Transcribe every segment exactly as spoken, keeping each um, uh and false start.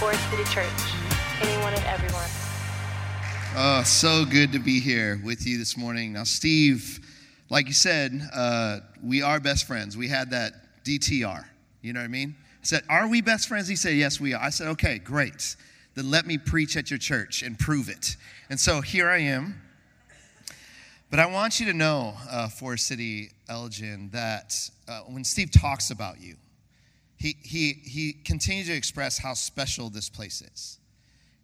Forest City Church. Anyone and everyone. Oh, so good to be here with you this morning. Now, Steve, like you said, uh, we are best friends. We had that D T R. You know what I mean? I said, are we best friends? He said, yes, we are. I said, okay, great. Then let me preach at your church and prove it. And so here I am. But I want you to know, uh, Forest City Elgin, that uh, when Steve talks about you, he he he continues to express how special this place is.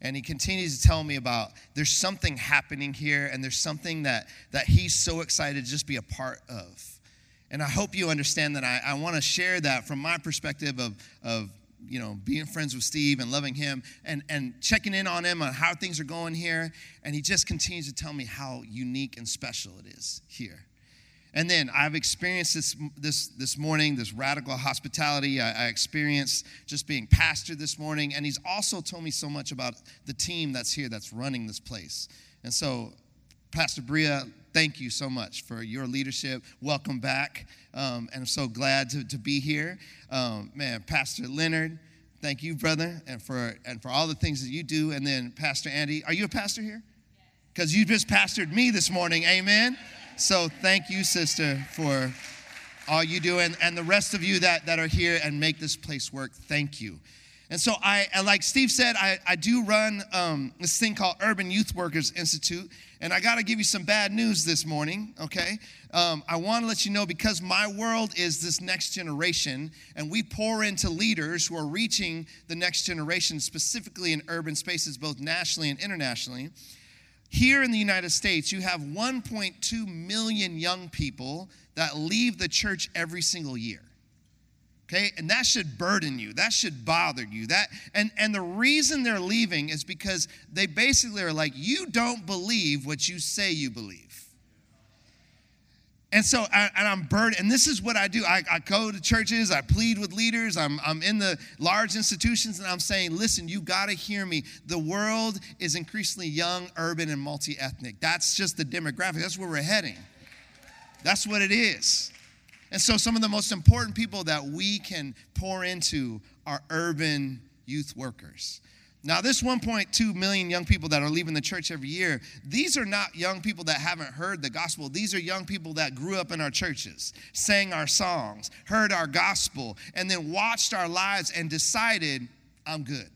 And he continues to tell me about there's something happening here, and there's something that, that he's so excited to just be a part of. And I hope you understand that I, I want to share that from my perspective of, of you know, being friends with Steve and loving him and, and checking in on him on how things are going here. And he just continues to tell me how unique and special it is here. And then I've experienced this this this morning, this radical hospitality. I, I experienced just being pastor this morning. And he's also told me so much about the team that's here that's running this place. And so, Pastor Bria, thank you so much for your leadership. Welcome back. Um, and I'm so glad to, to be here. Um, man, Pastor Leonard, thank you, brother, and for and for all the things that you do. And then Pastor Andy, are you a pastor here? Because you just pastored me this morning, amen? So thank you, sister, for all you do. And, and the rest of you that, that are here and make this place work, thank you. And so I, like Steve said, I, I do run um, this thing called Urban Youth Workers Institute, and I got to give you some bad news this morning, okay? Um, I want to let you know, because my world is this next generation, and we pour into leaders who are reaching the next generation, specifically in urban spaces, both nationally and internationally. Here in the United States, you have one point two million young people that leave the church every single year. Okay, and that should burden you. That should bother you. That and, and the reason they're leaving is because they basically are like, you don't believe what you say you believe. And so, I, and I'm burdened. And this is what I do. I, I go to churches. I plead with leaders. I'm I'm in the large institutions, and I'm saying, listen, you got to hear me. The world is increasingly young, urban, and multi-ethnic. That's just the demographic. That's where we're heading. That's what it is. And so some of the most important people that we can pour into are urban youth workers. Now, this one point two million young people that are leaving the church every year, these are not young people that haven't heard the gospel. These are young people that grew up in our churches, sang our songs, heard our gospel, and then watched our lives and decided, I'm good.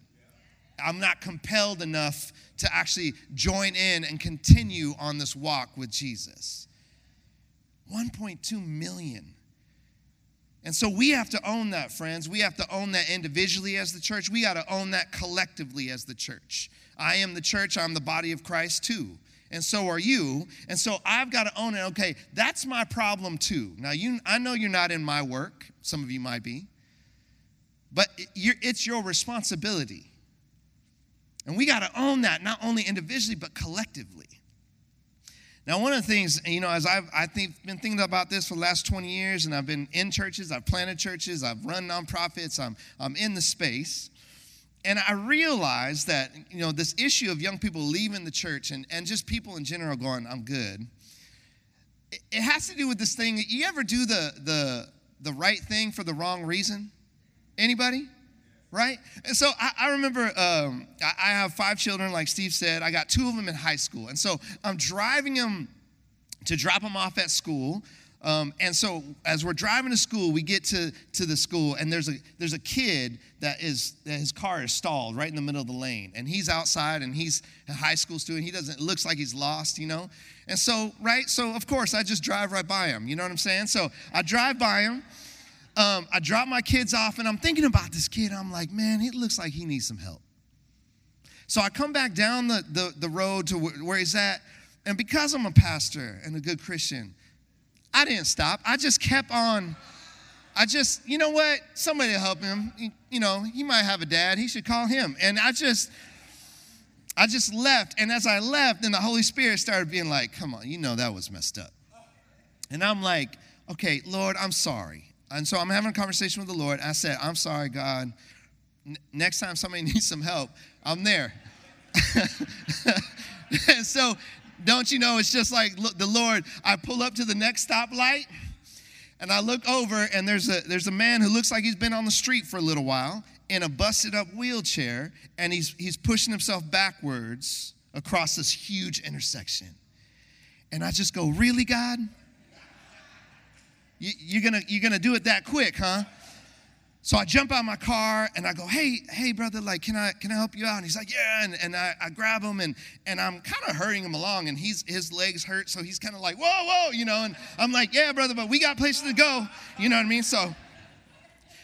I'm not compelled enough to actually join in and continue on this walk with Jesus. one point two million. And so we have to own that, friends. We have to own that individually as the church. We got to own that collectively as the church. I am the church. I'm the body of Christ too. And so are you. And so I've got to own it. Okay, that's my problem too. Now, you, I know you're not in my work. Some of you might be. But it's your responsibility. And we got to own that, not only individually, but collectively. Now, one of the things, you know, as I've I think, been thinking about this for the last twenty years, and I've been in churches, I've planted churches, I've run nonprofits, I'm, I'm in the space, and I realized that, you know, this issue of young people leaving the church and, and just people in general going, I'm good, it, it has to do with this thing. You ever do the the the right thing for the wrong reason? Anybody? Right? And so I, I remember um, I, I have five children, like Steve said. I got two of them in high school. And so I'm driving them to drop them off at school. Um, and so as we're driving to school, we get to, to the school, and there's a there's a kid that is that his car is stalled right in the middle of the lane. And he's outside, and he's a high school student. He doesn't, it looks like he's lost, you know. And so, right? So, of course, I just drive right by him. You know what I'm saying? So I drive by him. Um, I drop my kids off, and I'm thinking about this kid. I'm like, man, it looks like he needs some help. So I come back down the, the, the road to wh- where he's at, and because I'm a pastor and a good Christian, I didn't stop. I just kept on. I just, you know what? Somebody help him. He, you know, he might have a dad. He should call him. And I just, I just left. And as I left, then the Holy Spirit started being like, come on, you know that was messed up. And I'm like, okay, Lord, I'm sorry. And so I'm having a conversation with the Lord. I said, I'm sorry, God. N- next time somebody needs some help, I'm there. And so don't you know, it's just like, look, the Lord, I pull up to the next stoplight, And I look over, and there's a there's a man who looks like he's been on the street for a little while in a busted up wheelchair, and he's he's pushing himself backwards across this huge intersection. And I just go, really, God? You, you're gonna you're gonna do it that quick, huh? So I jump out of my car and I go, hey, hey, brother, like, can I can I help you out? And he's like, yeah. And, and I, I grab him and and I'm kind of hurrying him along, and he's his legs hurt. So he's kind of like, whoa, whoa, you know. And I'm like, yeah, brother, but we got places to go. You know what I mean? So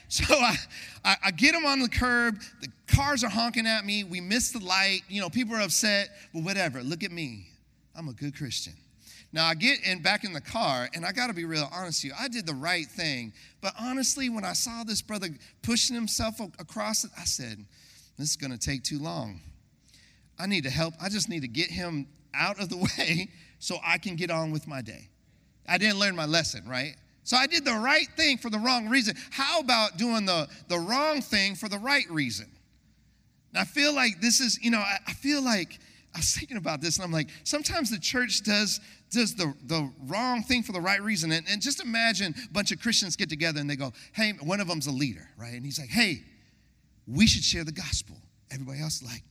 so I, I, I get him on the curb. The cars are honking at me. We missed the light. You know, people are upset. But whatever, look at me. I'm a good Christian. Now, I get in back in the car, and I got to be real honest with you. I did the right thing. But honestly, when I saw this brother pushing himself across it, I said, this is going to take too long. I need to help. I just need to get him out of the way so I can get on with my day. I didn't learn my lesson, right? So I did the right thing for the wrong reason. How about doing the, the wrong thing for the right reason? And I feel like this is, you know, I, I feel like I was thinking about this, and I'm like, sometimes the church does does the, the wrong thing for the right reason. And, and just imagine a bunch of Christians get together, and they go, hey, one of them's a leader, right? And he's like, hey, we should share the gospel. Everybody else is like,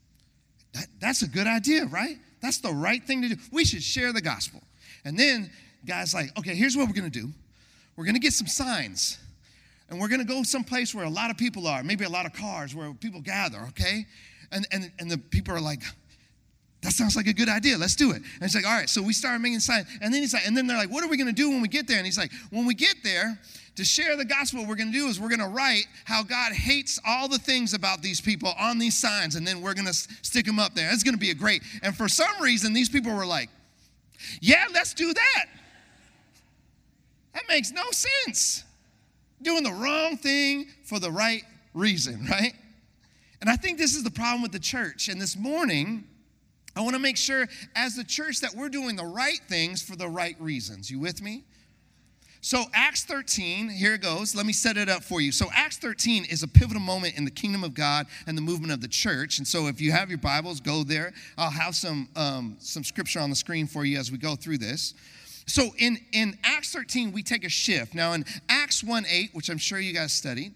that, that's a good idea, right? That's the right thing to do. We should share the gospel. And then guys like, okay, here's what we're going to do. We're going to get some signs, and we're going to go someplace where a lot of people are, maybe a lot of cars where people gather, okay? And, and, and the people are like, that sounds like a good idea. Let's do it. And he's like, all right. So we started making signs. And then he's like, and then they're like, what are we going to do when we get there? And he's like, when we get there to share the gospel, what we're going to do is we're going to write how God hates all the things about these people on these signs. And then we're going to stick them up there. It's going to be a great. And for some reason, these people were like, yeah, let's do that. That makes no sense. Doing the wrong thing for the right reason, right? And I think this is the problem with the church. And this morning, I want to make sure as the church that we're doing the right things for the right reasons. You with me? So Acts thirteen, here it goes. Let me set it up for you. So Acts thirteen is a pivotal moment in the kingdom of God and the movement of the church. And so if you have your Bibles, go there. I'll have some um, some scripture on the screen for you as we go through this. So in, in Acts thirteen, we take a shift. Now in Acts one eight, which I'm sure you guys studied,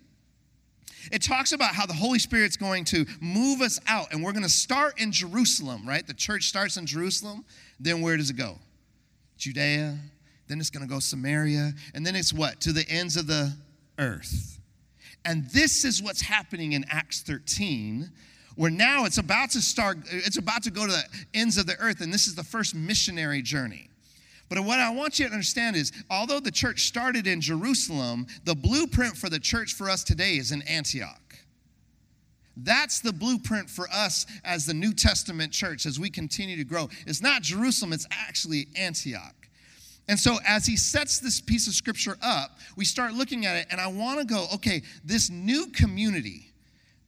it talks about how the Holy Spirit's going to move us out, and we're going to start in Jerusalem, right? The church starts in Jerusalem. Then where does it go? Judea. Then it's going to go Samaria. And then it's what? To the ends of the earth. And this is what's happening in Acts thirteen, where now it's about to start, it's about to go to the ends of the earth, and this is the first missionary journey. But what I want you to understand is, although the church started in Jerusalem, the blueprint for the church for us today is in Antioch. That's the blueprint for us as the New Testament church as we continue to grow. It's not Jerusalem, it's actually Antioch. And so as he sets this piece of scripture up, we start looking at it, and I want to go, okay, this new community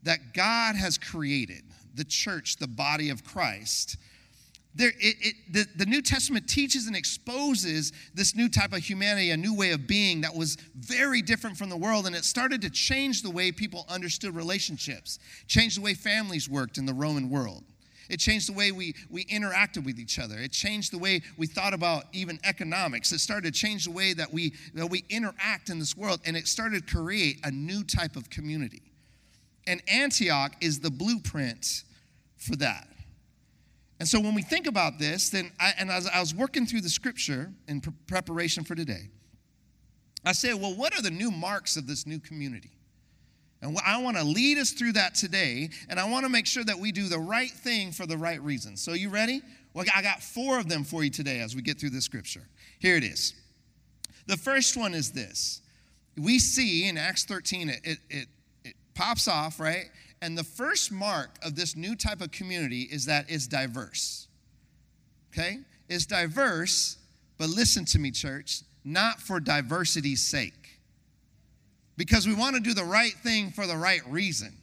that God has created, the church, the body of Christ, There, it, it, the, the New Testament teaches and exposes this new type of humanity, a new way of being that was very different from the world, and it started to change the way people understood relationships, changed the way families worked in the Roman world. It changed the way we, we interacted with each other. It changed the way we thought about even economics. It started to change the way that we, that we interact in this world, and it started to create a new type of community. And Antioch is the blueprint for that. And so when we think about this, then I, and as I was working through the scripture in pre- preparation for today, I said, well, what are the new marks of this new community? And I want to lead us through that today, and I want to make sure that we do the right thing for the right reason. So you ready? Well, I got four of them for you today as we get through the scripture. Here it is. The first one is this. We see in Acts thirteen, it, it, it, it pops off, right? And the first mark of this new type of community is that it's diverse, okay? It's diverse, but listen to me, church, not for diversity's sake, because we want to do the right thing for the right reason,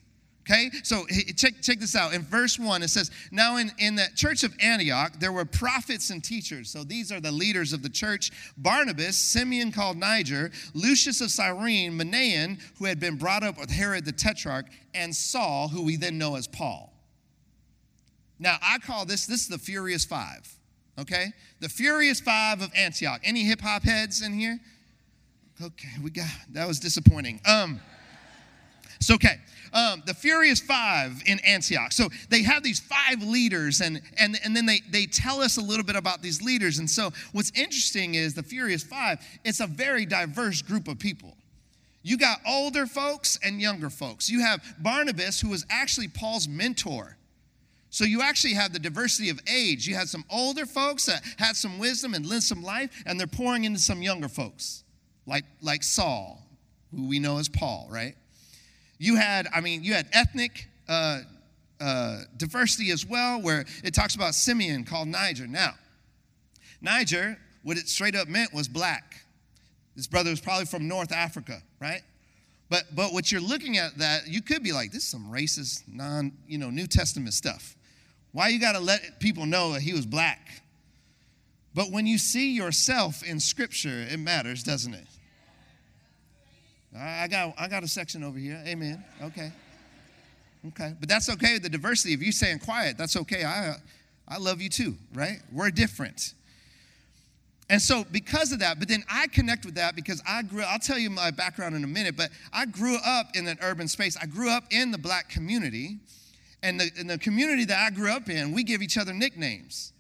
okay? So check, check this out. In verse one, it says, now in, in the church of Antioch, there were prophets and teachers. So these are the leaders of the church. Barnabas, Simeon called Niger, Lucius of Cyrene, Manaen, who had been brought up with Herod the Tetrarch, and Saul, who we then know as Paul. Now, I call this, this is the Furious Five, okay? The Furious Five of Antioch. Any hip-hop heads in here? Okay, we got, that was disappointing. Um, it's okay. Um, the Furious Five in Antioch. So they have these five leaders, and and and then they, they tell us a little bit about these leaders. And so what's interesting is the Furious Five, it's a very diverse group of people. You got older folks and younger folks. You have Barnabas, who was actually Paul's mentor. So you actually have the diversity of age. You had some older folks that had some wisdom and lived some life, and they're pouring into some younger folks, like, like Saul, who we know as Paul, right? You had, I mean, you had ethnic uh, uh, diversity as well, where it talks about Simeon called Niger. Now, Niger, what it straight up meant was black. His brother was probably from North Africa, right? But but what you're looking at that, you could be like, this is some racist, non, you know, New Testament stuff. Why you got to let people know that he was black? But when you see yourself in Scripture, it matters, doesn't it? I got I got a section over here. Amen. Okay. Okay. But that's okay, the diversity. If you're staying quiet, that's okay. I I love you too, right? We're different. And so because of that, but then I connect with that because I grew up, I'll tell you my background in a minute, but I grew up in an urban space. I grew up in the black community. And the, and the community that I grew up in, we give each other nicknames.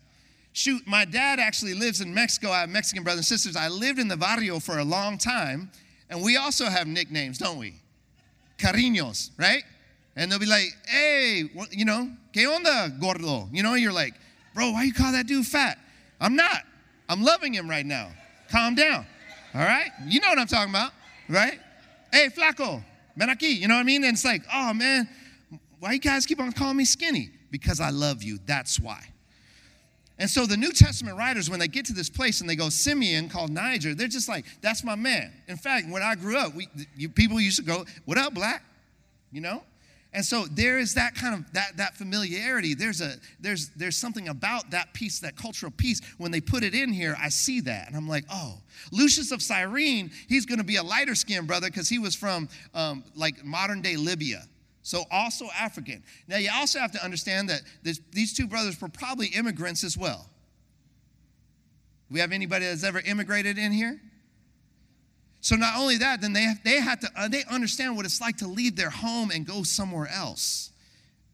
Shoot, my dad actually lives in Mexico. I have Mexican brothers and sisters. I lived in the barrio for a long time. And we also have nicknames, don't we? Cariños, right? And they'll be like, hey, you know, ¿qué onda, gordo? You know, and you're like, bro, why you call that dude fat? I'm not. I'm loving him right now. Calm down. All right? You know what I'm talking about, right? Hey, flaco, ven aquí. You know what I mean? And it's like, oh, man, why you guys keep on calling me skinny? Because I love you. That's why. And so the New Testament writers, when they get to this place and they go, Simeon called Niger, they're just like, that's my man. In fact, when I grew up, we you, people used to go, what up, black? You know? And so there is that kind of, that that familiarity. There's a there's there's something about that piece, that cultural piece. When they put it in here, I see that. And I'm like, oh, Lucius of Cyrene, he's going to be a lighter-skinned brother because he was from, um, like, modern-day Libya. So also African. Now, you also have to understand that this, these two brothers were probably immigrants as well. Do we have anybody that's ever immigrated in here? So not only that, then they have, they had to uh, they understand what it's like to leave their home and go somewhere else,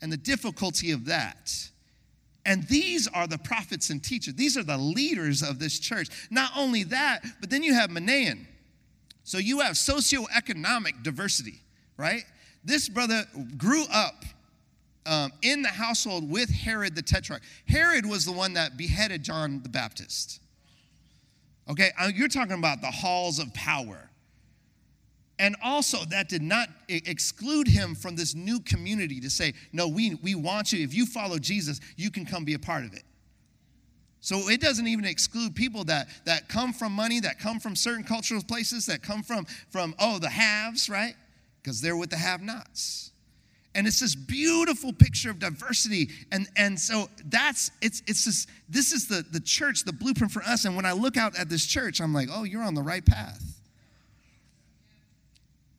and the difficulty of that. And these are the prophets and teachers. These are the leaders of this church. Not only that, but then you have Manaen. So you have socioeconomic diversity, right? This brother grew up um, in the household with Herod the Tetrarch. Herod was the one that beheaded John the Baptist. Okay, you're talking about the halls of power. And also that did not exclude him from this new community to say, no, we, we want you. If you follow Jesus, you can come be a part of it. So it doesn't even exclude people that, that come from money, that come from certain cultural places, that come from, from oh, the haves, right? Because they're with the have-nots. And it's this beautiful picture of diversity. And, and so that's, it's it's this, this is the, the church, the blueprint for us. And when I look out at this church, I'm like, oh, you're on the right path.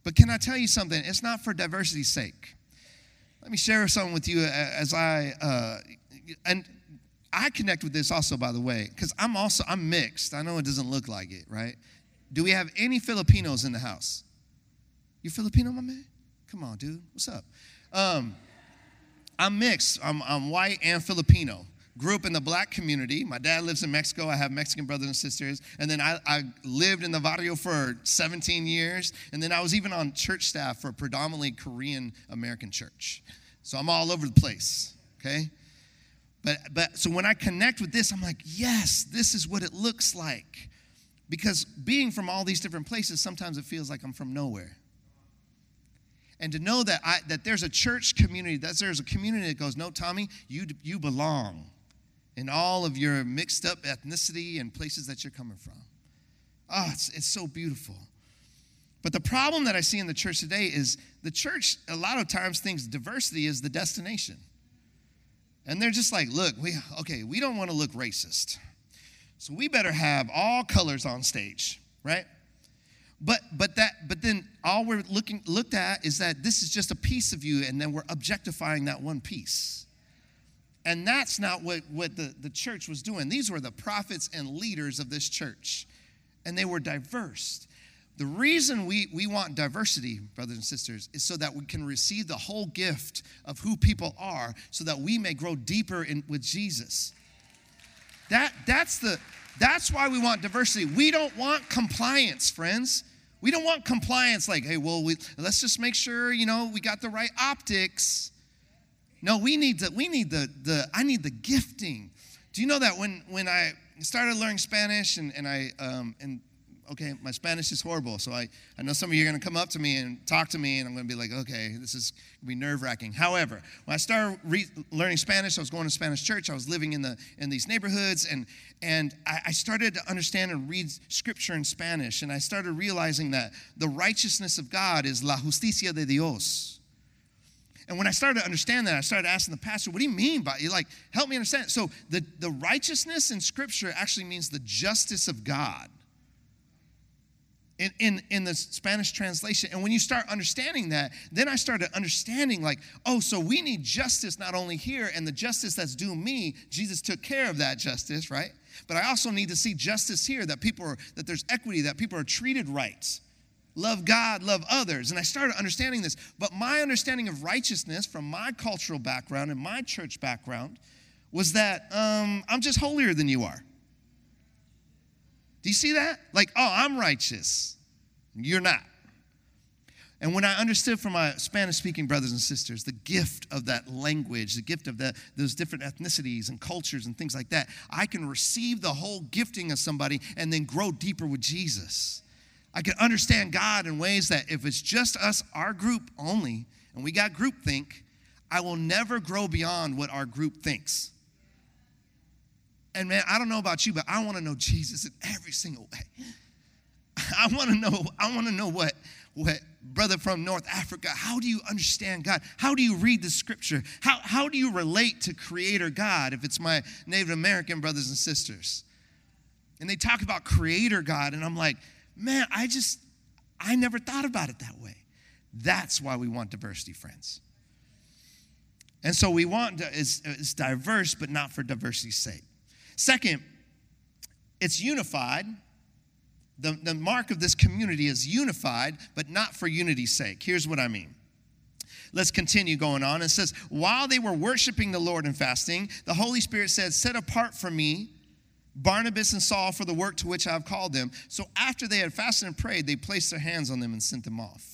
But can I tell you something? It's not for diversity's sake. Let me share something with you as I, uh, and I connect with this also, by the way, because I'm also, I'm mixed. I know it doesn't look like it, right? Do we have any Filipinos in the house? You Filipino, my man? Come on, dude. What's up? Um, I'm mixed. I'm, I'm white and Filipino. Grew up in the black community. My dad lives in Mexico. I have Mexican brothers and sisters. And then I, I lived in the barrio for seventeen years. And then I was even on church staff for a predominantly Korean American church. So I'm all over the place, okay? But but so when I connect with this, I'm like, yes, this is what it looks like. Because being from all these different places, sometimes it feels like I'm from nowhere. And to know that I, that there's a church community, that there's a community that goes, no, Tommy, you you belong in all of your mixed up ethnicity and places that you're coming from. Oh, it's, it's so beautiful. But the problem that I see in the church today is the church, a lot of times, thinks diversity is the destination. And they're just like, look, we okay, we don't want to look racist. So we better have all colors on stage, right? But but that but then all we're looking looked at is that this is just a piece of you, and then we're objectifying that one piece. And that's not what, what the, the church was doing. These were the prophets and leaders of this church, and they were diverse. The reason we, we want diversity, brothers and sisters, is so that we can receive the whole gift of who people are so that we may grow deeper in with Jesus. That that's the that's why we want diversity. We don't want compliance, friends. We don't want compliance like, hey, well, we, let's just make sure, you know, we got the right optics. No, we need the we need the the I need the gifting. Do you know that when when I started learning Spanish and, and I um and okay, my Spanish is horrible, so I, I know some of you are going to come up to me and talk to me, and I'm going to be like, okay, this is going to be nerve-wracking. However, when I started re- learning Spanish, I was going to Spanish church. I was living in the in these neighborhoods, and and I, I started to understand and read Scripture in Spanish, and I started realizing that the righteousness of God is la justicia de Dios. And when I started to understand that, I started asking the pastor, what do you mean by it? Like, help me understand. So the, the righteousness in Scripture actually means the justice of God. In, in in the Spanish translation. And when you start understanding that, then I started understanding like, oh, so we need justice not only here and the justice that's due me, Jesus took care of that justice, right? But I also need to see justice here, that people are, that there's equity, that people are treated right. Love God, love others. And I started understanding this. But my understanding of righteousness from my cultural background and my church background was that um, I'm just holier than you are. Do you see that? Like, oh, I'm righteous. You're not. And when I understood from my Spanish-speaking brothers and sisters the gift of that language, the gift of the, those different ethnicities and cultures and things like that, I can receive the whole gifting of somebody and then grow deeper with Jesus. I can understand God in ways that if it's just us, our group only, and we got groupthink, I will never grow beyond what our group thinks. And man, I don't know about you, but I want to know Jesus in every single way. I want to know, I want to know what, what brother from North Africa, how do you understand God? How do you read the Scripture? How, how do you relate to Creator God if it's my Native American brothers and sisters? And they talk about Creator God, and I'm like, man, I just, I never thought about it that way. That's why we want diversity, friends. And so we want, to, it's, it's diverse, but not for diversity's sake. Second, it's unified. The, the mark of this community is unified, but not for unity's sake. Here's what I mean. Let's continue going on. It says, while they were worshiping the Lord and fasting, the Holy Spirit said, set apart for me Barnabas and Saul for the work to which I have called them. So after they had fasted and prayed, they placed their hands on them and sent them off.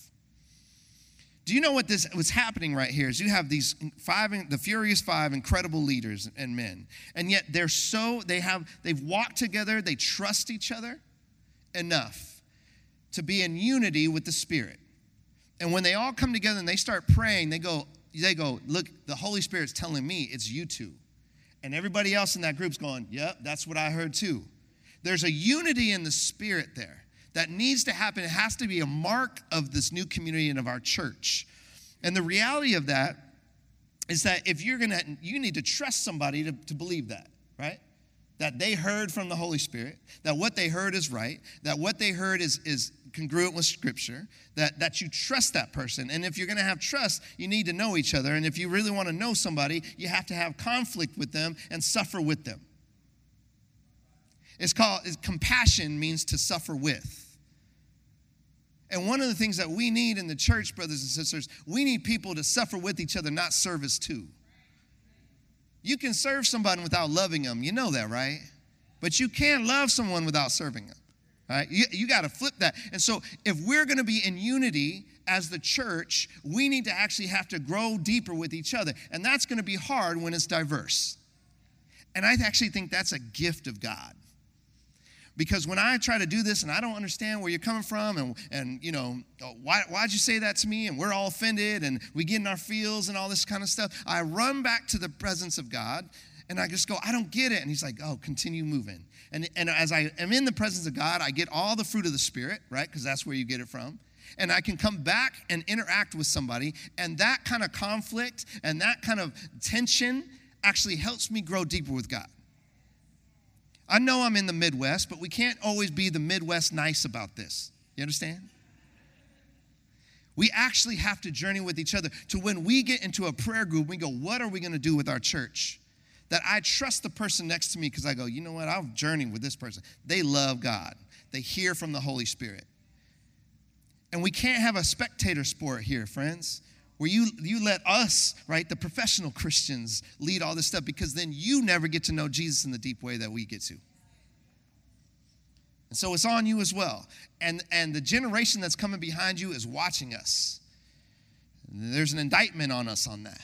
Do you know what this was happening right here? Is you have these five, the Furious Five, incredible leaders and men, and yet they're so they have they've walked together. They trust each other enough to be in unity with the Spirit. And when they all come together and they start praying, they go they go look. The Holy Spirit's telling me it's you two, and everybody else in that group's going, yep, that's what I heard too. There's a unity in the Spirit there. That needs to happen. It has to be a mark of this new community and of our church. And the reality of that is that if you're going to, you need to trust somebody to, to believe that, right? That they heard from the Holy Spirit, that what they heard is right, that what they heard is, is congruent with Scripture, that, that you trust that person. And if you're going to have trust, you need to know each other. And if you really want to know somebody, you have to have conflict with them and suffer with them. It's called, it's, compassion means to suffer with. And one of the things that we need in the church, brothers and sisters, we need people to suffer with each other, not service to. You can serve somebody without loving them. You know that, right? But you can't love someone without serving them. All right? You, you got to flip that. And so if we're going to be in unity as the church, we need to actually have to grow deeper with each other. And that's going to be hard when it's diverse. And I actually think that's a gift of God. Because when I try to do this and I don't understand where you're coming from and, and you know, why, why'd you say that to me? And we're all offended and we get in our feels and all this kind of stuff. I run back to the presence of God and I just go, I don't get it. And he's like, oh, continue moving. And, and as I am in the presence of God, I get all the fruit of the Spirit, right? Because that's where you get it from. And I can come back and interact with somebody. And that kind of conflict and that kind of tension actually helps me grow deeper with God. I know I'm in the Midwest, but we can't always be the Midwest nice about this. You understand? We actually have to journey with each other to when we get into a prayer group, we go, what are we going to do with our church? That I trust the person next to me because I go, you know what? I'll journey with this person. They love God. They hear from the Holy Spirit. And we can't have a spectator sport here, friends, where you, you let us, right, the professional Christians, lead all this stuff, because then you never get to know Jesus in the deep way that we get to. And so it's on you as well. And, and the generation that's coming behind you is watching us. There's an indictment on us on that.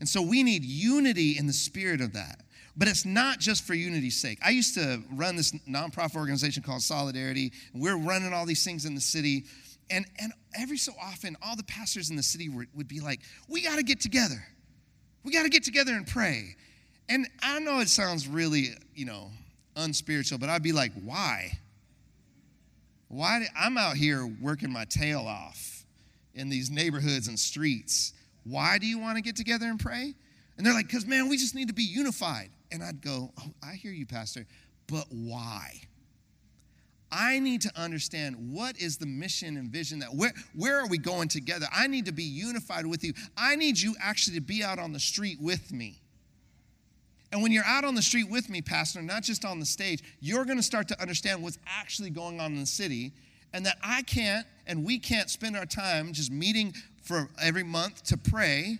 And so we need unity in the spirit of that. But it's not just for unity's sake. I used to run this nonprofit organization called Solidarity. We're running all these things in the city. And, and every so often, all the pastors in the city were, would be like, we got to get together. We got to get together and pray. And I know it sounds really, you know, unspiritual, but I'd be like, why? Why? Did, I'm out here working my tail off in these neighborhoods and streets. Why do you want to get together and pray? And they're like, because, man, we just need to be unified. And I'd go, oh, I hear you, Pastor, but why? I need to understand what is the mission and vision that where, where are we going together? I need to be unified with you. I need you actually to be out on the street with me. And when you're out on the street with me, Pastor, not just on the stage, you're going to start to understand what's actually going on in the city, and that I can't and we can't spend our time just meeting for every month to pray.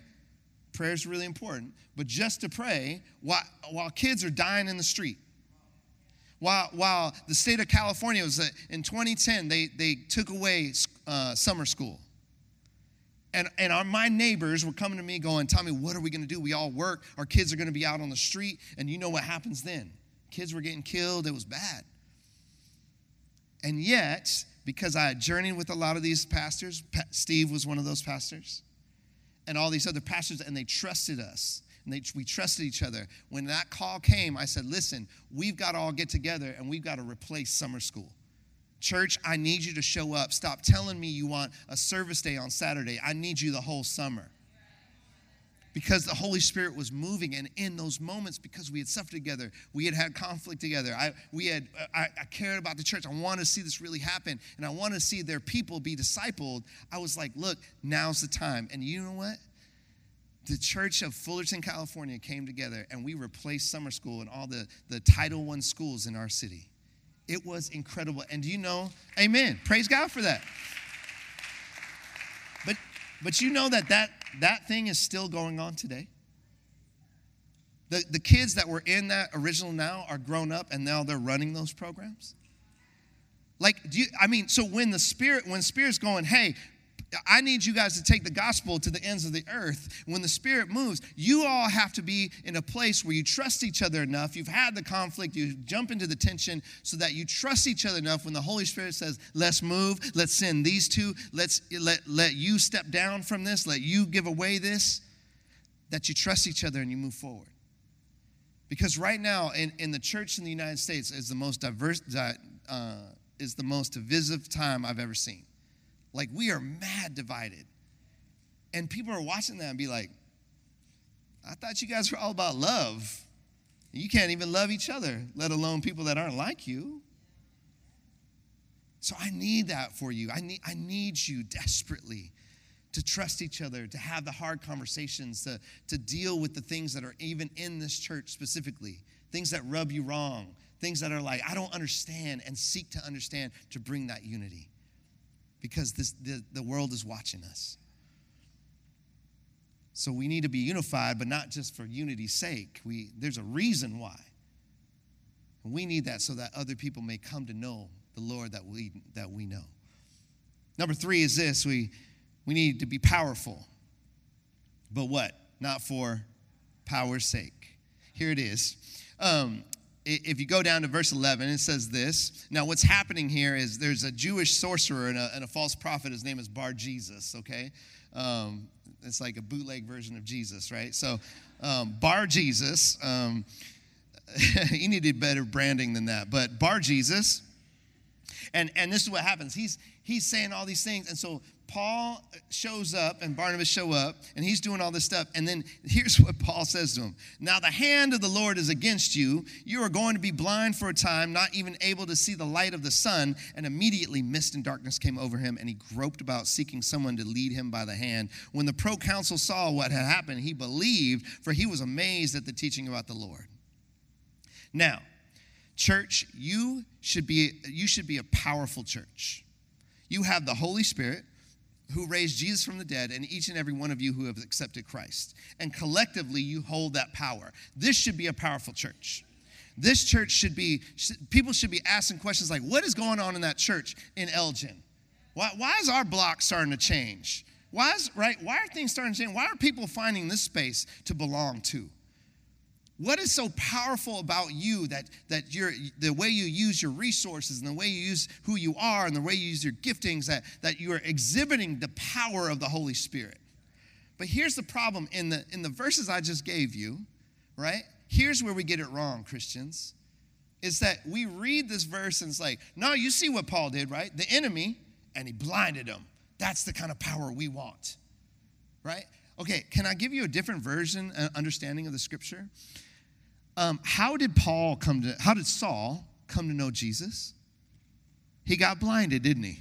Prayer is really important, but just to pray while, while kids are dying in the street. While, while the state of California was, in twenty ten, they, they took away uh, summer school. And, and our, my neighbors were coming to me going, Tommy, what are we going to do? We all work. Our kids are going to be out on the street. And you know what happens then. Kids were getting killed. It was bad. And yet, because I had journeyed with a lot of these pastors, Steve was one of those pastors, and all these other pastors, and they trusted us, and they, we trusted each other. When that call came, I said, listen, we've got to all get together, and we've got to replace summer school. Church, I need you to show up. Stop telling me you want a service day on Saturday. I need you the whole summer. Because the Holy Spirit was moving, and in those moments, because we had suffered together, we had had conflict together, I, we had, I, I cared about the church. I wanted to see this really happen, and I wanted to see their people be discipled. I was like, look, now's the time. And you know what? The church of Fullerton, California came together, and we replaced summer school and all the, the Title one schools in our city. It was incredible. And do you know, amen, praise God for that. But but you know that that, that thing is still going on today. The, the kids that were in that original now are grown up, and now they're running those programs. Like, do you, I mean, so when the Spirit, when Spirit's going, hey, I need you guys to take the gospel to the ends of the earth. When the Spirit moves, you all have to be in a place where you trust each other enough. You've had the conflict. You jump into the tension so that you trust each other enough when the Holy Spirit says, let's move. Let's send these two. Let's let, let you step down from this. Let you give away this. That you trust each other and you move forward. Because right now in, in the church in the United States is the most diverse, uh, is the most divisive time I've ever seen. Like, we are mad divided. And people are watching that and be like, I thought you guys were all about love. You can't even love each other, let alone people that aren't like you. So I need that for you. I need I need you desperately to trust each other, to have the hard conversations, to, to deal with the things that are even in this church specifically, things that rub you wrong, things that are like, I don't understand, and seek to understand to bring that unity. Because this, the, the world is watching us. So we need to be unified, but not just for unity's sake. We, there's a reason why. And we need that so that other people may come to know the Lord that we, that we know. Number three is this. We, we need to be powerful. But what? Not for power's sake. Here it is. Um, If you go down to verse eleven, it says this. Now, what's happening here is there's a Jewish sorcerer and a, and a false prophet. His name is Bar-Jesus, okay? Um, it's like a bootleg version of Jesus, right? So, um, Bar-Jesus, um, he needed better branding than that. But Bar-Jesus, and, and this is what happens. He's, he's saying all these things, and so Paul shows up and Barnabas show up, and he's doing all this stuff. And then here's what Paul says to him. Now the hand of the Lord is against you. You are going to be blind for a time, not even able to see the light of the sun. And immediately mist and darkness came over him, and he groped about seeking someone to lead him by the hand. When the proconsul saw what had happened, he believed, for he was amazed at the teaching about the Lord. Now, church, you should be, you should be a powerful church. You have the Holy Spirit who raised Jesus from the dead, and each and every one of you who have accepted Christ. And collectively, you hold that power. This should be a powerful church. This church should be, people should be asking questions like, what is going on in that church in Elgin? Why, why is our block starting to change? Why is, right? Why are things starting to change? Why are people finding this space to belong to? What is so powerful about you that, that you're, the way you use your resources and the way you use who you are and the way you use your giftings, that, that you are exhibiting the power of the Holy Spirit? But here's the problem in the, in the verses I just gave you, right? Here's where we get it wrong, Christians, is that we read this verse and it's like, no, you see what Paul did, right? The enemy, and he blinded him. That's the kind of power we want, right? Okay, can I give you a different version, uh, understanding of the scripture? Um, how did Paul come to, how did Saul come to know Jesus? He got blinded, didn't he?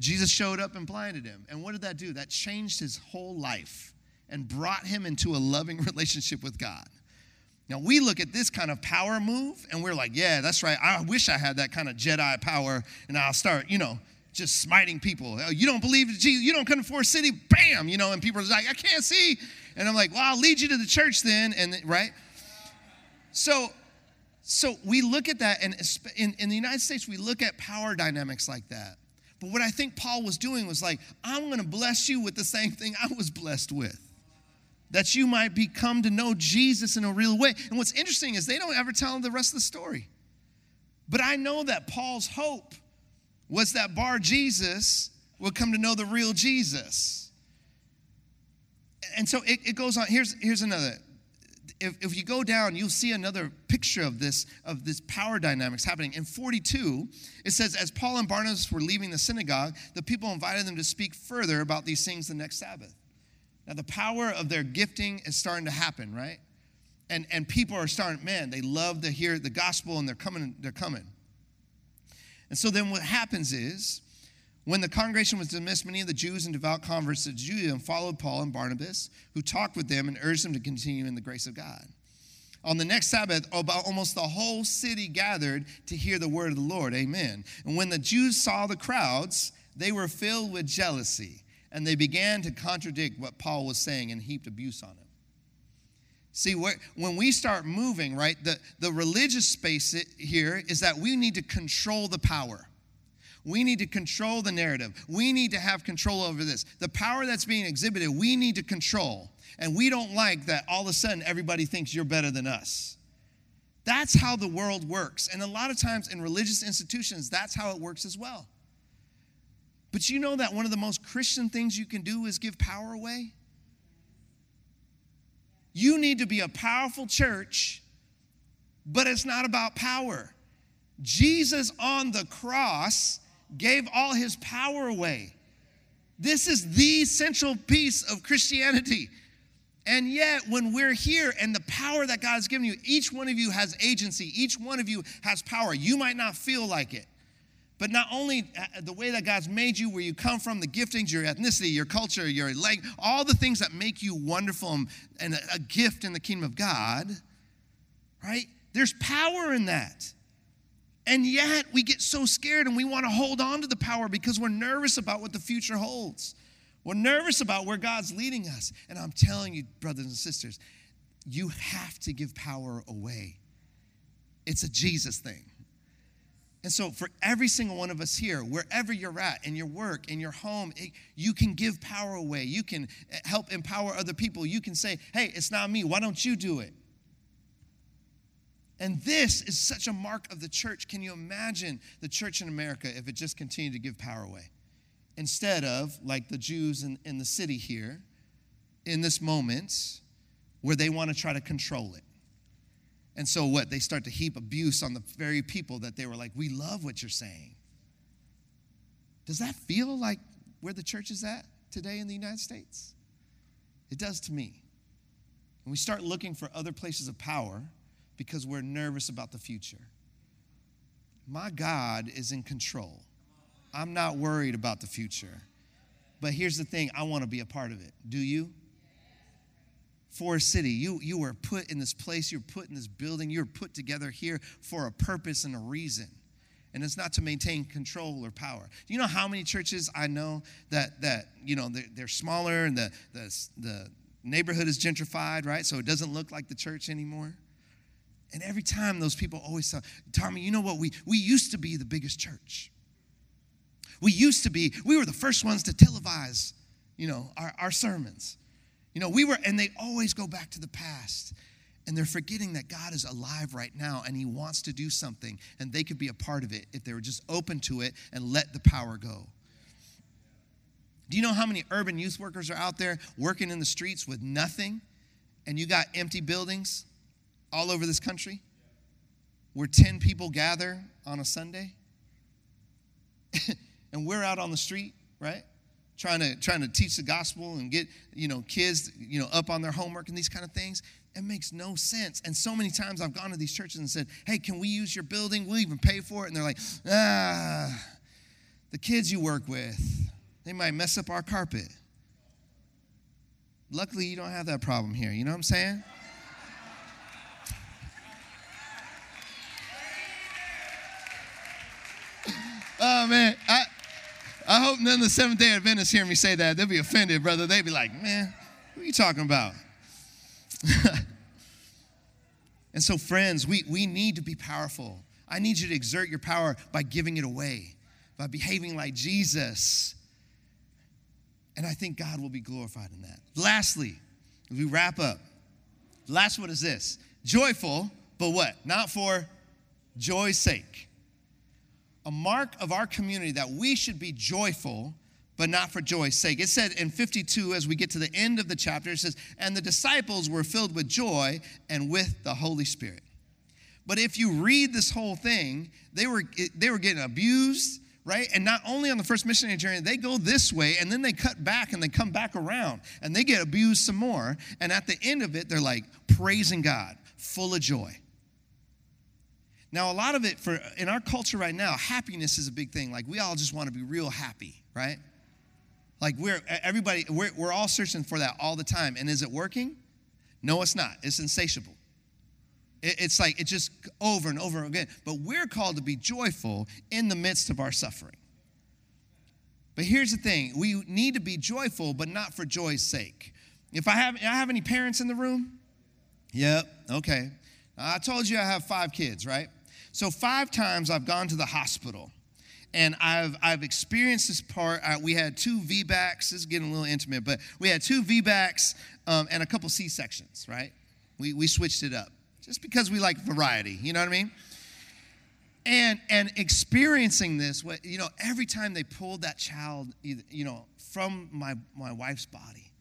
Jesus showed up and blinded him. And what did that do? That changed his whole life and brought him into a loving relationship with God. Now, we look at this kind of power move, and we're like, yeah, that's right. I wish I had that kind of Jedi power, and I'll start, you know, just smiting people. You don't believe in Jesus. You don't come to Forest City. Bam, you know, and people are like, I can't see. And I'm like, well, I'll lead you to the church then, and right? So so we look at that, and in, in the United States, we look at power dynamics like that. But what I think Paul was doing was like, I'm going to bless you with the same thing I was blessed with, that you might become to know Jesus in a real way. And what's interesting is they don't ever tell the rest of the story. But I know that Paul's hope was that Bar-Jesus would come to know the real Jesus. And so it, it goes on. Here's, here's another. If, if you go down, you'll see another picture of this, of this power dynamics happening. In forty-two, it says, as Paul and Barnabas were leaving the synagogue, the people invited them to speak further about these things the next Sabbath. Now, the power of their gifting is starting to happen, right? And, and people are starting, man, they love to hear the gospel, and they're coming, they're coming. And so then what happens is, when the congregation was dismissed, many of the Jews and devout converts to Judaism followed Paul and Barnabas, who talked with them and urged them to continue in the grace of God. On the next Sabbath, about almost the whole city gathered to hear the word of the Lord. Amen. And when the Jews saw the crowds, they were filled with jealousy, and they began to contradict what Paul was saying and heaped abuse on him. See, when we start moving, right, the, the religious space here is that we need to control the power. We need to control the narrative. We need to have control over this. The power that's being exhibited, we need to control. And we don't like that all of a sudden everybody thinks you're better than us. That's how the world works. And a lot of times in religious institutions, that's how it works as well. But you know that one of the most Christian things you can do is give power away? You need to be a powerful church, but it's not about power. Jesus on the cross gave all his power away. This is the central piece of Christianity. And yet, when we're here and the power that God's given you, each one of you has agency. Each one of you has power. You might not feel like it. But not only the way that God's made you, where you come from, the giftings, your ethnicity, your culture, your language, all the things that make you wonderful and a gift in the kingdom of God, right? There's power in that. And yet we get so scared and we want to hold on to the power because we're nervous about what the future holds. We're nervous about where God's leading us. And I'm telling you, brothers and sisters, you have to give power away. It's a Jesus thing. And so for every single one of us here, wherever you're at, in your work, in your home, it, you can give power away. You can help empower other people. You can say, hey, it's not me. Why don't you do it? And this is such a mark of the church. Can you imagine the church in America if it just continued to give power away? Instead of, like the Jews in, in the city here, in this moment where they want to try to control it. And so what? They start to heap abuse on the very people that they were like, we love what you're saying. Does that feel like where the church is at today in the United States? It does to me. And we start looking for other places of power because we're nervous about the future. My God is in control. I'm not worried about the future. But here's the thing. I want to be a part of it. Do you? Forest City, you, you were put in this place, you were put in this building, you were put together here for a purpose and a reason. And it's not to maintain control or power. Do you know how many churches I know that, that you know, they're, they're smaller and the, the, the neighborhood is gentrified, right? So it doesn't look like the church anymore. And every time those people always say, Tommy, you know what? We, we used to be the biggest church. We used to be, we were the first ones to televise, you know, our, our sermons. You know, we were, and they always go back to the past. And they're forgetting that God is alive right now and he wants to do something. And they could be a part of it if they were just open to it and let the power go. Do you know how many urban youth workers are out there working in the streets with nothing? And you got empty buildings all over this country where ten people gather on a Sunday. And we're out on the street, right? Trying to trying to teach the gospel and get, you know, kids, you know, up on their homework and these kind of things. It makes no sense. And so many times I've gone to these churches and said, hey, can we use your building? We'll even pay for it. And they're like, ah, the kids you work with, they might mess up our carpet. Luckily, you don't have that problem here. You know what I'm saying? Oh, man. I, I hope none of the Seventh-day Adventists hear me say that. They'll be offended, brother. They'll be like, man, who are you talking about? And so, friends, we, we need to be powerful. I need you to exert your power by giving it away, by behaving like Jesus. And I think God will be glorified in that. Lastly, as we wrap up, the last one is this. Joyful, but what? Not for joy's sake. A mark of our community that we should be joyful, but not for joy's sake. It said in fifty-two, as we get to the end of the chapter, it says, and the disciples were filled with joy and with the Holy Spirit. But if you read this whole thing, they were they were getting abused, right? And not only on the first missionary journey, they go this way, and then they cut back, and they come back around, and they get abused some more. And at the end of it, they're like praising God, full of joy. Now, a lot of it, for in our culture right now, happiness is a big thing. Like, we all just want to be real happy, right? Like, we're everybody, we're, we're all searching for that all the time. And is it working? No, it's not. It's insatiable. It, it's like, it just over and over again. But we're called to be joyful in the midst of our suffering. But here's the thing. We need to be joyful, but not for joy's sake. If I have, I have any parents in the room? Yep. Okay. I told you I have five kids, right? So five times I've gone to the hospital, and I've I've experienced this part. I, we had two V BACs. This is getting a little intimate, but we had two V BACs um, and a couple C-sections, right? We we switched it up just because we like variety. You know what I mean? And and experiencing this, what you know, every time they pulled that child, you know, from my my wife's body,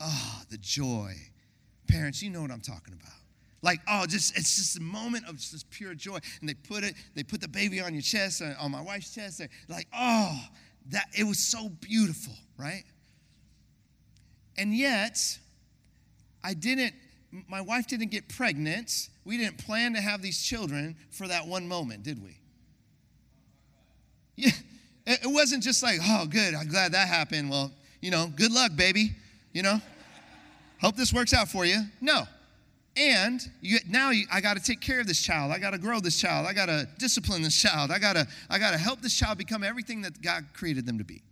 oh, the joy. Parents, you know what I'm talking about. Like, oh, just it's just a moment of just pure joy. And they put it, they put the baby on your chest, on my wife's chest. They're like, oh, that it was so beautiful, right? And yet, I didn't, my wife didn't get pregnant. We didn't plan to have these children for that one moment, did we? Yeah. It wasn't just like, oh, good, I'm glad that happened. Well, you know, good luck, baby. You know? Hope this works out for you. No. And you, now you, I got to take care of this child. I got to grow this child. I got to discipline this child. I got to I got to help this child become everything that God created them to be.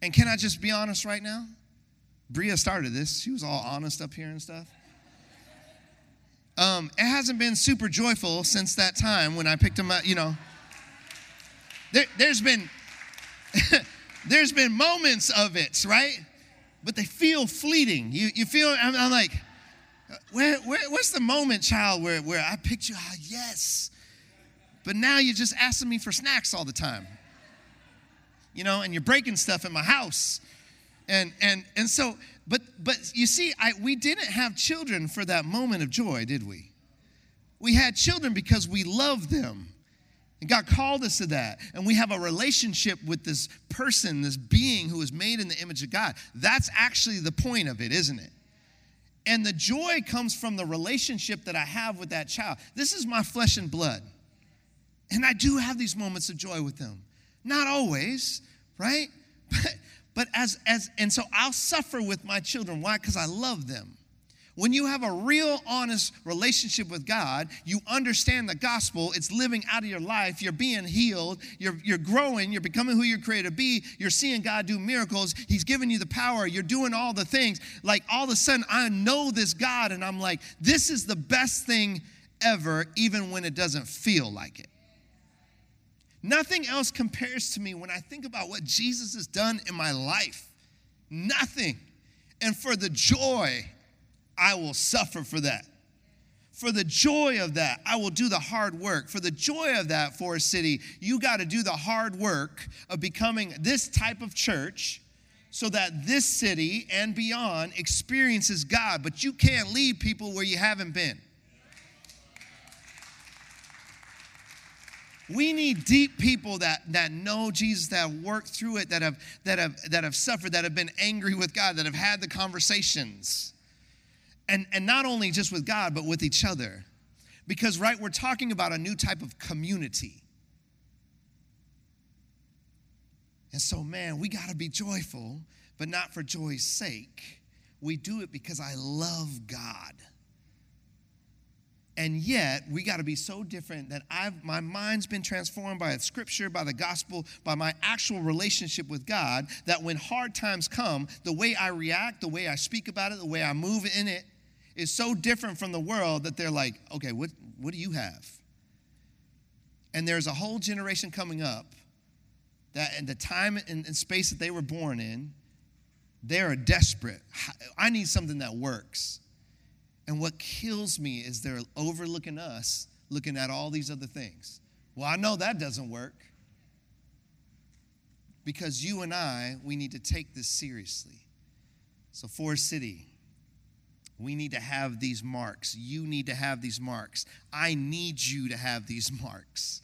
And can I just be honest right now? Bria started this. She was all honest up here and stuff. Um, it hasn't been super joyful since that time when I picked him up. You know, there, there's been there's been moments of it, right? But they feel fleeting. You you feel I'm, I'm like. Where, where, what's the moment, child, where, where I picked you? Ah, yes. But now you're just asking me for snacks all the time. You know, and you're breaking stuff in my house. And and and so, but but you see, I we didn't have children for that moment of joy, did we? We had children because we loved them. And God called us to that. And we have a relationship with this person, this being who is made in the image of God. That's actually the point of it, isn't it? And the joy comes from the relationship that I have with that child. This is my flesh and blood. And I do have these moments of joy with them. Not always, right? But, but as, as, and so I'll suffer with my children. Why? Because I love them. When you have a real, honest relationship with God, you understand the gospel. It's living out of your life. You're being healed. You're, you're growing. You're becoming who you're created to be. You're seeing God do miracles. He's giving you the power. You're doing all the things. Like, all of a sudden, I know this God, and I'm like, this is the best thing ever, even when it doesn't feel like it. Nothing else compares to me when I think about what Jesus has done in my life. Nothing. And for the joy, I will suffer for that. For the joy of that, I will do the hard work. For the joy of that, Forest City, you got to do the hard work of becoming this type of church so that this city and beyond experiences God. But you can't leave people where you haven't been. We need deep people that, that know Jesus, that have worked through it, that have, that have, that have suffered, that have been angry with God, that have had the conversations. And, and not only just with God, but with each other. Because, right, we're talking about a new type of community. And so, man, we got to be joyful, but not for joy's sake. We do it because I love God. And yet, we got to be so different that I've my mind's been transformed by Scripture, by the gospel, by my actual relationship with God, that when hard times come, the way I react, the way I speak about it, the way I move in it is so different from the world that they're like, okay, what, what do you have? And there's a whole generation coming up that in the time and, and space that they were born in, they're desperate. I need something that works. And what kills me is they're overlooking us, looking at all these other things. Well, I know that doesn't work. Because you and I, we need to take this seriously. So, Forest City, we need to have these marks. You need to have these marks. I need you to have these marks.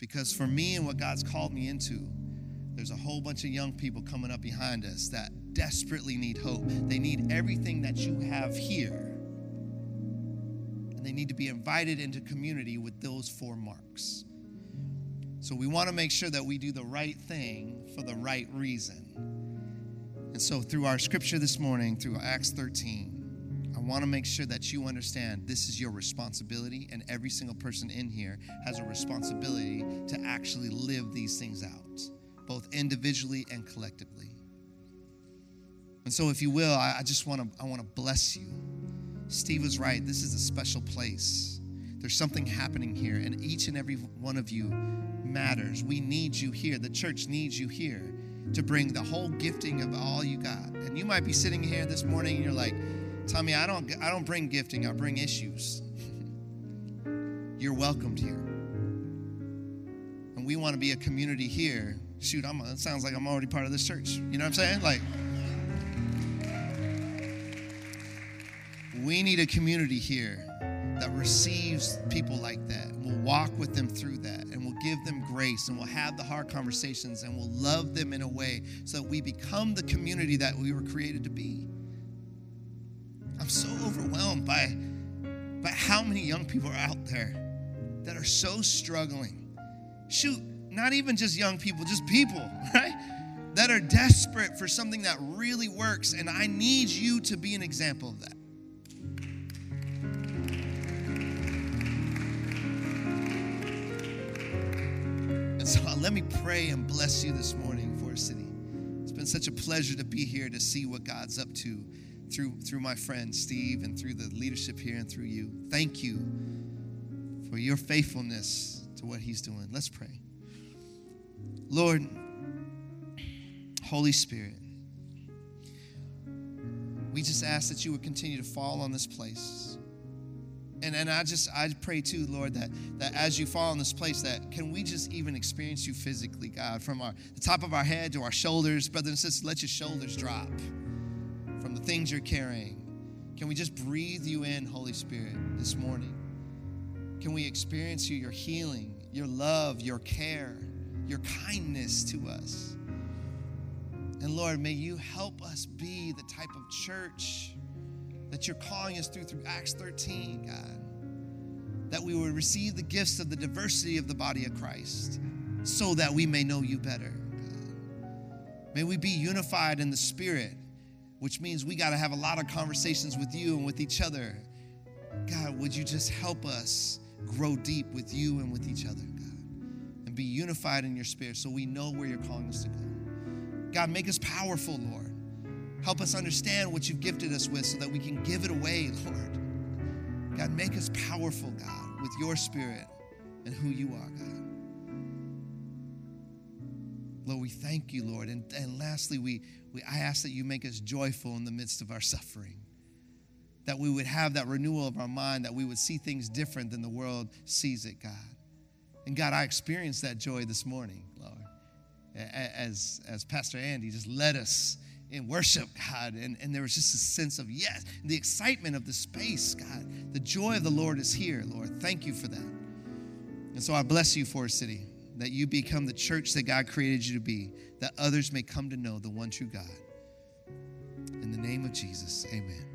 Because for me and what God's called me into, there's a whole bunch of young people coming up behind us that desperately need hope. They need everything that you have here. And they need to be invited into community with those four marks. So we want to make sure that we do the right thing for the right reason. And so through our scripture this morning, through Acts thirteen, I want to make sure that you understand this is your responsibility, and every single person in here has a responsibility to actually live these things out, both individually and collectively. And so if you will, I, I just want to I want to bless you. Steve was right. This is a special place. There's something happening here, and each and every one of you matters. We need you here. The church needs you here to bring the whole gifting of all you got. And you might be sitting here this morning, and you're like, Tommy, I don't, I don't bring gifting. I bring issues. You're welcomed here. And we want to be a community here. Shoot, I'm, it sounds like I'm already part of this church. You know what I'm saying? Like, we need a community here that receives people like that, and will walk with them through that, and will give them grace, and will have the hard conversations, and will love them in a way so that we become the community that we were created to be. I'm so overwhelmed by, by how many young people are out there that are so struggling. Shoot, not even just young people, just people, right? That are desperate for something that really works, and I need you to be an example of that. So let me pray and bless you this morning, Forest City. It's been such a pleasure to be here to see what God's up to through, through my friend Steve and through the leadership here and through you. Thank you for your faithfulness to what he's doing. Let's pray. Lord, Holy Spirit, we just ask that you would continue to fall on this place. And and I just, I pray too, Lord, that, that as you fall in this place, that can we just even experience you physically, God, from our the top of our head to our shoulders. Brothers and sisters, let your shoulders drop from the things you're carrying. Can we just breathe you in, Holy Spirit, this morning? Can we experience you, your healing, your love, your care, your kindness to us? And Lord, may you help us be the type of church that you're calling us through through Acts thirteen, God, that we would receive the gifts of the diversity of the body of Christ so that we may know you better, God. May we be unified in the Spirit which means we got to have a lot of conversations with you and with each other. God, would you just help us grow deep with you and with each other, God, and be unified in your spirit so we know where you're calling us to go. God, make us powerful, Lord. Help us understand what you've gifted us with so that we can give it away, Lord. God, make us powerful, God, with your spirit and who you are, God. Lord, we thank you, Lord. And, and lastly, we, we I ask that you make us joyful in the midst of our suffering, that we would have that renewal of our mind, that we would see things different than the world sees it, God. And God, I experienced that joy this morning, Lord, as, as Pastor Andy just led us in worship, God. And, and there was just a sense of, yes, the excitement of the space, God. The joy of the Lord is here, Lord. Thank you for that. And so I bless you, Forest City, that you become the church that God created you to be, that others may come to know the one true God. In the name of Jesus, amen.